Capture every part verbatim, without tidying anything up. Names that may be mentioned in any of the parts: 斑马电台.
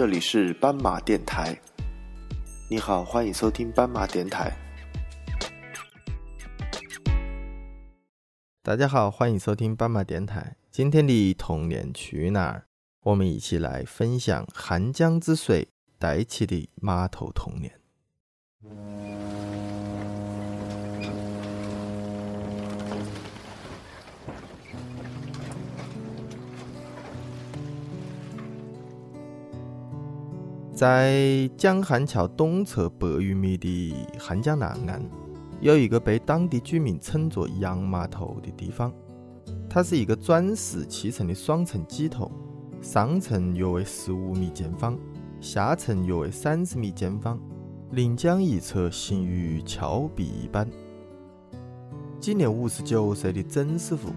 这里是斑马电台。你好，欢迎收听斑马电台。大家好，欢迎收听斑马电台。今天的童年去哪儿，我们一起来分享寒江之水带起的码头童年。在江汉桥东侧百余米的寒江南岸，有一个被当地居民称作洋码头的地方。它是一个砖石砌成的双层基头，上层约为十五米见方，下层约为三十米见方，临江一侧形如峭壁一般。今年五十九岁的曾师傅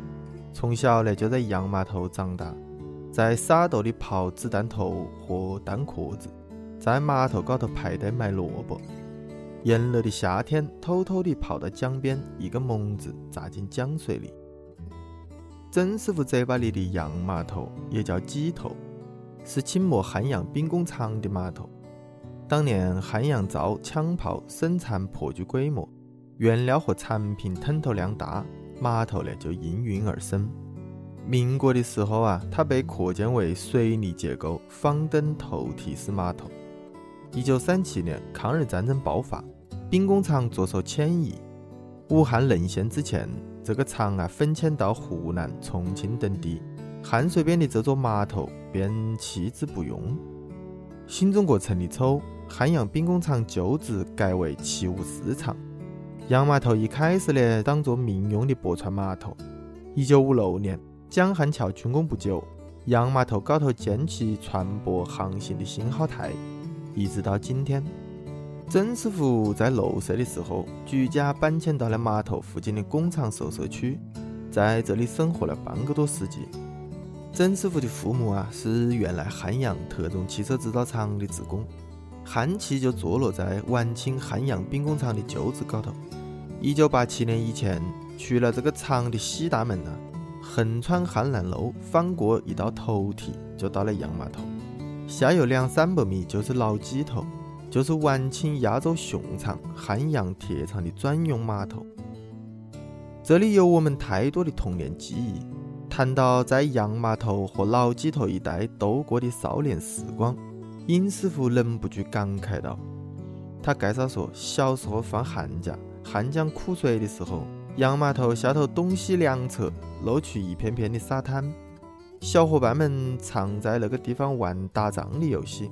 从小呢就在洋码头长大，在沙头里刨子弹头和蛋壳子，在码头高头排队卖萝卜，炎热的夏天偷偷地跑到江边，一个猛子扎进江水里。曾师傅嘴巴里的洋码头也叫鸡头，是清末汉阳兵工厂的码头。当年汉阳造枪炮生产颇具规模，原料和产品吞吐量大，码头呢就应运而生。民国的时候啊，它被扩建为水泥结构方灯透体式码头。一九三七年抗日战争爆发，兵工厂着手迁移武汉沦陷之前，这个厂啊分迁到湖南、重庆等地，汉水边的这座码头便弃之不用。新中国成立后，汉阳兵工厂旧址改为器物市场，洋码头一开始呢当作民用的驳船码头。一九五六年江汉桥竣工不久，洋码头高头建起船舶航行的信号台，一直到今天。曾师傅在六岁的时候举家搬迁到了码头附近的工厂宿舍区，在这里生活了半个多世纪。曾师傅的父母啊是原来汉阳特种汽车制造厂的职工，汉汽就坐落在晚清汉阳兵工厂的旧址高头。一九八七年以前，去了这个厂的西大门啊，横穿汉南路，翻过一道头堤就到了洋码头，下游两三百米就是老鸡头，就是晚清压轴熊厂汉阳铁厂的专用码头。这里有我们太多的童年记忆，谈到在洋码头和老鸡头一带度过的少年时光，殷师傅忍不住感慨道：“他介绍说，小时候放寒假，汉江枯水的时候，洋码头下头东西两侧露出一片片的沙滩，小伙伴们常在那个地方玩打仗的游戏。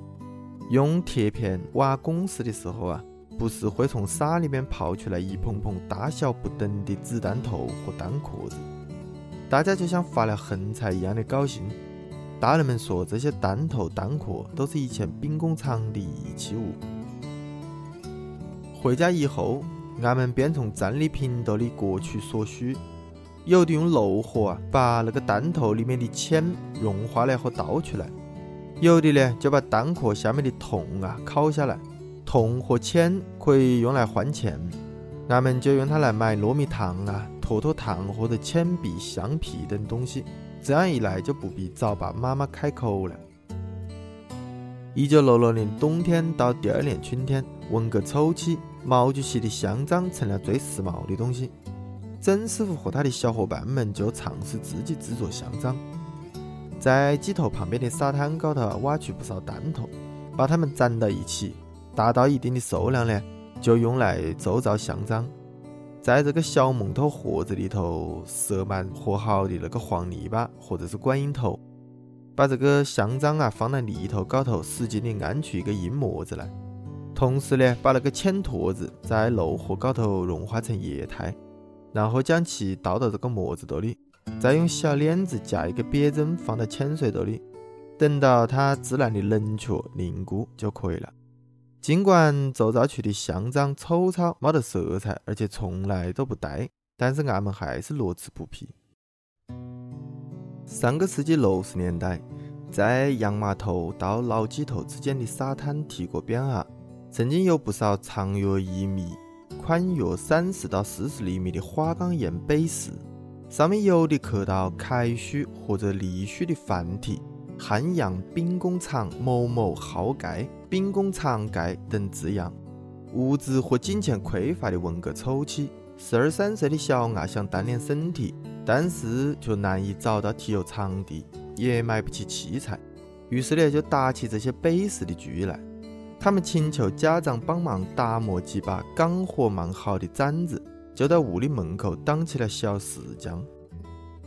用铁片挖工事的时候啊，不时会从沙里面刨出来一捧捧大小不等的子弹头和弹壳子，大家就像发了横财一样的高兴。大人们说这些弹头弹壳都是以前兵工厂的遗弃物。回家以后，俺们便从战利品兜里各取所需，有的用炉火啊把那个弹头里面的铅融化来和倒出来，有的呢就把弹壳下面的铜啊烤下来，铜和铅可以用来换钱，俺们就用它来买糯米糖啊、坨坨糖或者铅笔、橡皮等东西，这样一来就不必早把妈妈开口了。一九六六年冬天到第二年春天，闻个臭气，毛主席的香樟成了最时髦的东西。曾师傅和他的小伙伴们就尝试自己制作香樟，在鸡头旁边的沙滩高头挖出不少弹头，把它们粘到一起，达到一定的数量呢，就用来制造香樟。在这个小木头盒子里头塞满和好的那个黄泥巴或者是观音头，把这个香樟啊放在泥头高头，使劲地按出一个银模子来。同时呢，把那个铅坨子在炉火高头融化成液态，然后将其倒到这个模子兜里，再用小链子夹一个别针放到铅水兜里，等到它自然的冷却凝固就可以了。尽管制造出的香樟粗糙没得色彩，而且从来都不带，但是俺们还是乐此不疲。上个世纪六十年代，在洋码头到老鸡头之间的沙滩堤过边啊，曾经有不少长约一米、宽约三十到四十厘米的花岗岩碑石，上面有的刻到楷书或者隶书的繁体，涵养兵工厂某某豪宅、兵工厂改等字样。物质和金钱匮乏的文革初期，十二三岁的小伢想锻炼身体，但是却难以找到体育场地，也买不起器材，于是呢就打起这些背时的主意来。他们请求家长帮忙打磨几把刚火蛮好的毡子，就到屋里门口当起了小石匠。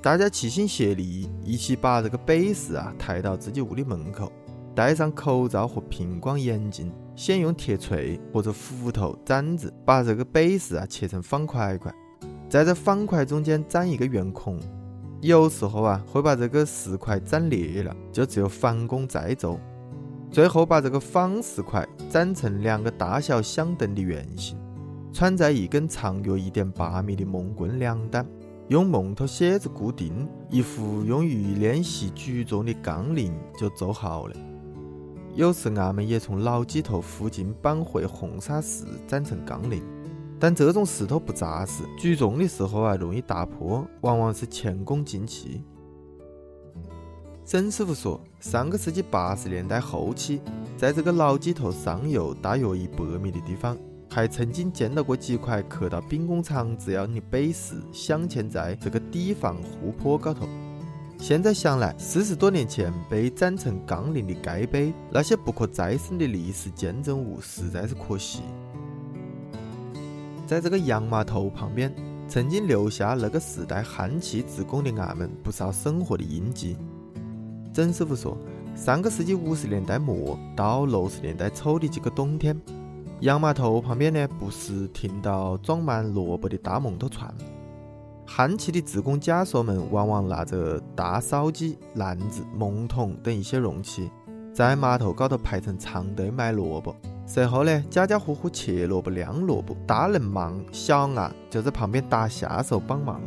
大家齐心协力，一起把这个背时啊抬到自己屋里门口，戴上口罩和平光眼镜，先用铁锤或者斧头、毡子把这个背时啊切成方块块，再在方块中间钻一个圆孔。有时候啊会把这个石块钻裂了，就只有翻工再走。最后把这个方石块粘成两个大小相等的圆形，穿在一根长约 一点八米的木棍两端，用木头楔子固定，一副用于练习举重的杠铃就做好了。有时俺们也从老鸡头附近搬回红砂石粘成杠铃，但这种石头不扎实，举重的时候啊容易打破，往往是前功尽弃。曾师傅说，上个世纪八十年代后期，在这个老鸡头上游大约一百米的地方，还曾经见到过几块刻到兵工厂只要你背时镶嵌在这个堤防湖泊高头。现在想来，四十多年前被粘成杠铃的该碑，那些不可再生的历史见证物实在是可惜。在这个洋码头旁边，曾经留下那个时代汉气自贡的俺们不少生活的印记。曾师傅说，上个世纪五十年代末到六十年代初的几个冬天，洋码头旁边呢不时停到装满萝卜的大木头船，汉气的自贡家属们往往拿着大烧鸡、篮子、木桶等一些容器，在码头高头排成长队卖萝卜。随后呢，家家户户切萝卜、晾萝卜，大人忙，小伢就在旁边打下手帮忙。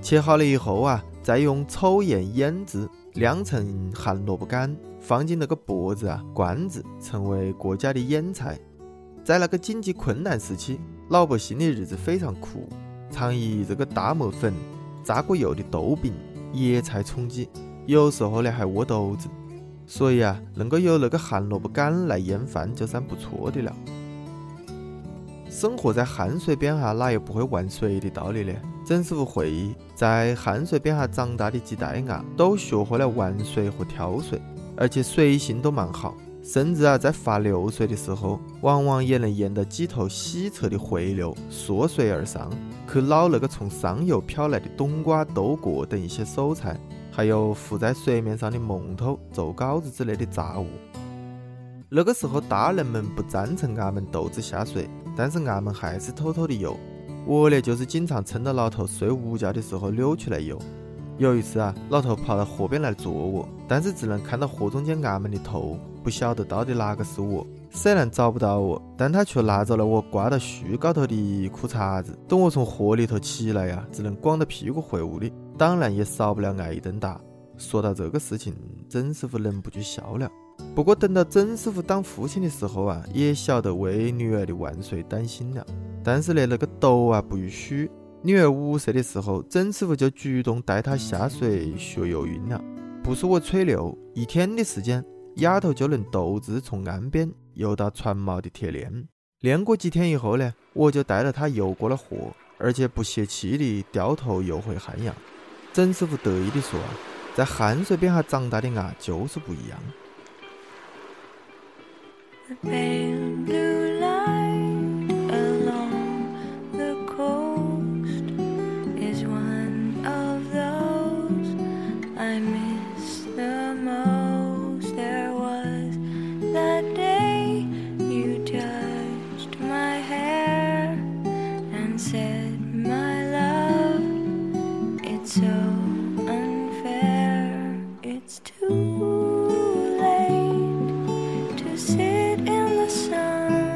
切好了以后啊，再用抽盐腌制，晾成含萝卜干，放进那个钵子啊、罐子，成为国家的腌菜。在那个经济困难时期，老百姓的日子非常苦，常以这个大磨粉、炸过油的豆饼、野菜充饥，有时候呢还窝豆子。所以啊，能够有那个含萝卜干来腌饭，就算不错的了。生活在汉水边啊，哪有不会玩水的道理呢？曾师傅回忆，在汉水边下长大的几代伢都学会了玩水和跳水，而且水性都蛮好，甚至啊在发流水的时候，往往也能沿着几头西侧的回流溯水而上，去捞那个从上游飘来的冬瓜、豆角等一些蔬菜，还有浮在水面上的木头、竹篙子之类的杂物。那个时候大人们不赞成俺们独自下水，但是俺们还是偷偷的游。我呢，就是经常趁到老头睡午觉的时候溜出来游。有一次啊，老头跑到河边来捉我，但是只能看到河中间俺们的头，不晓得到底哪个是我。虽然找不到我，但他却拿走了我挂到树高头的裤衩子。等我从河里头起来啊，只能光着屁股回屋里，当然也少不了挨一顿打。说到这个事情，曾师傅忍不住笑了。不过等到曾师傅当父亲的时候啊，也晓得为女儿的玩水担心了。但是呢，那个斗啊不允许。女儿五岁的时候，曾师傅就主动带她下水学游泳了。不是我吹牛，一天的时间，丫头就能独自从岸边游到船锚的铁链。连过几天以后呢，我就带着她游过了河，而且不泄气地掉头游回汉阳。曾师傅得意地说，在汉水边下长大的伢就是不一样。Sit in the sun.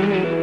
嗯。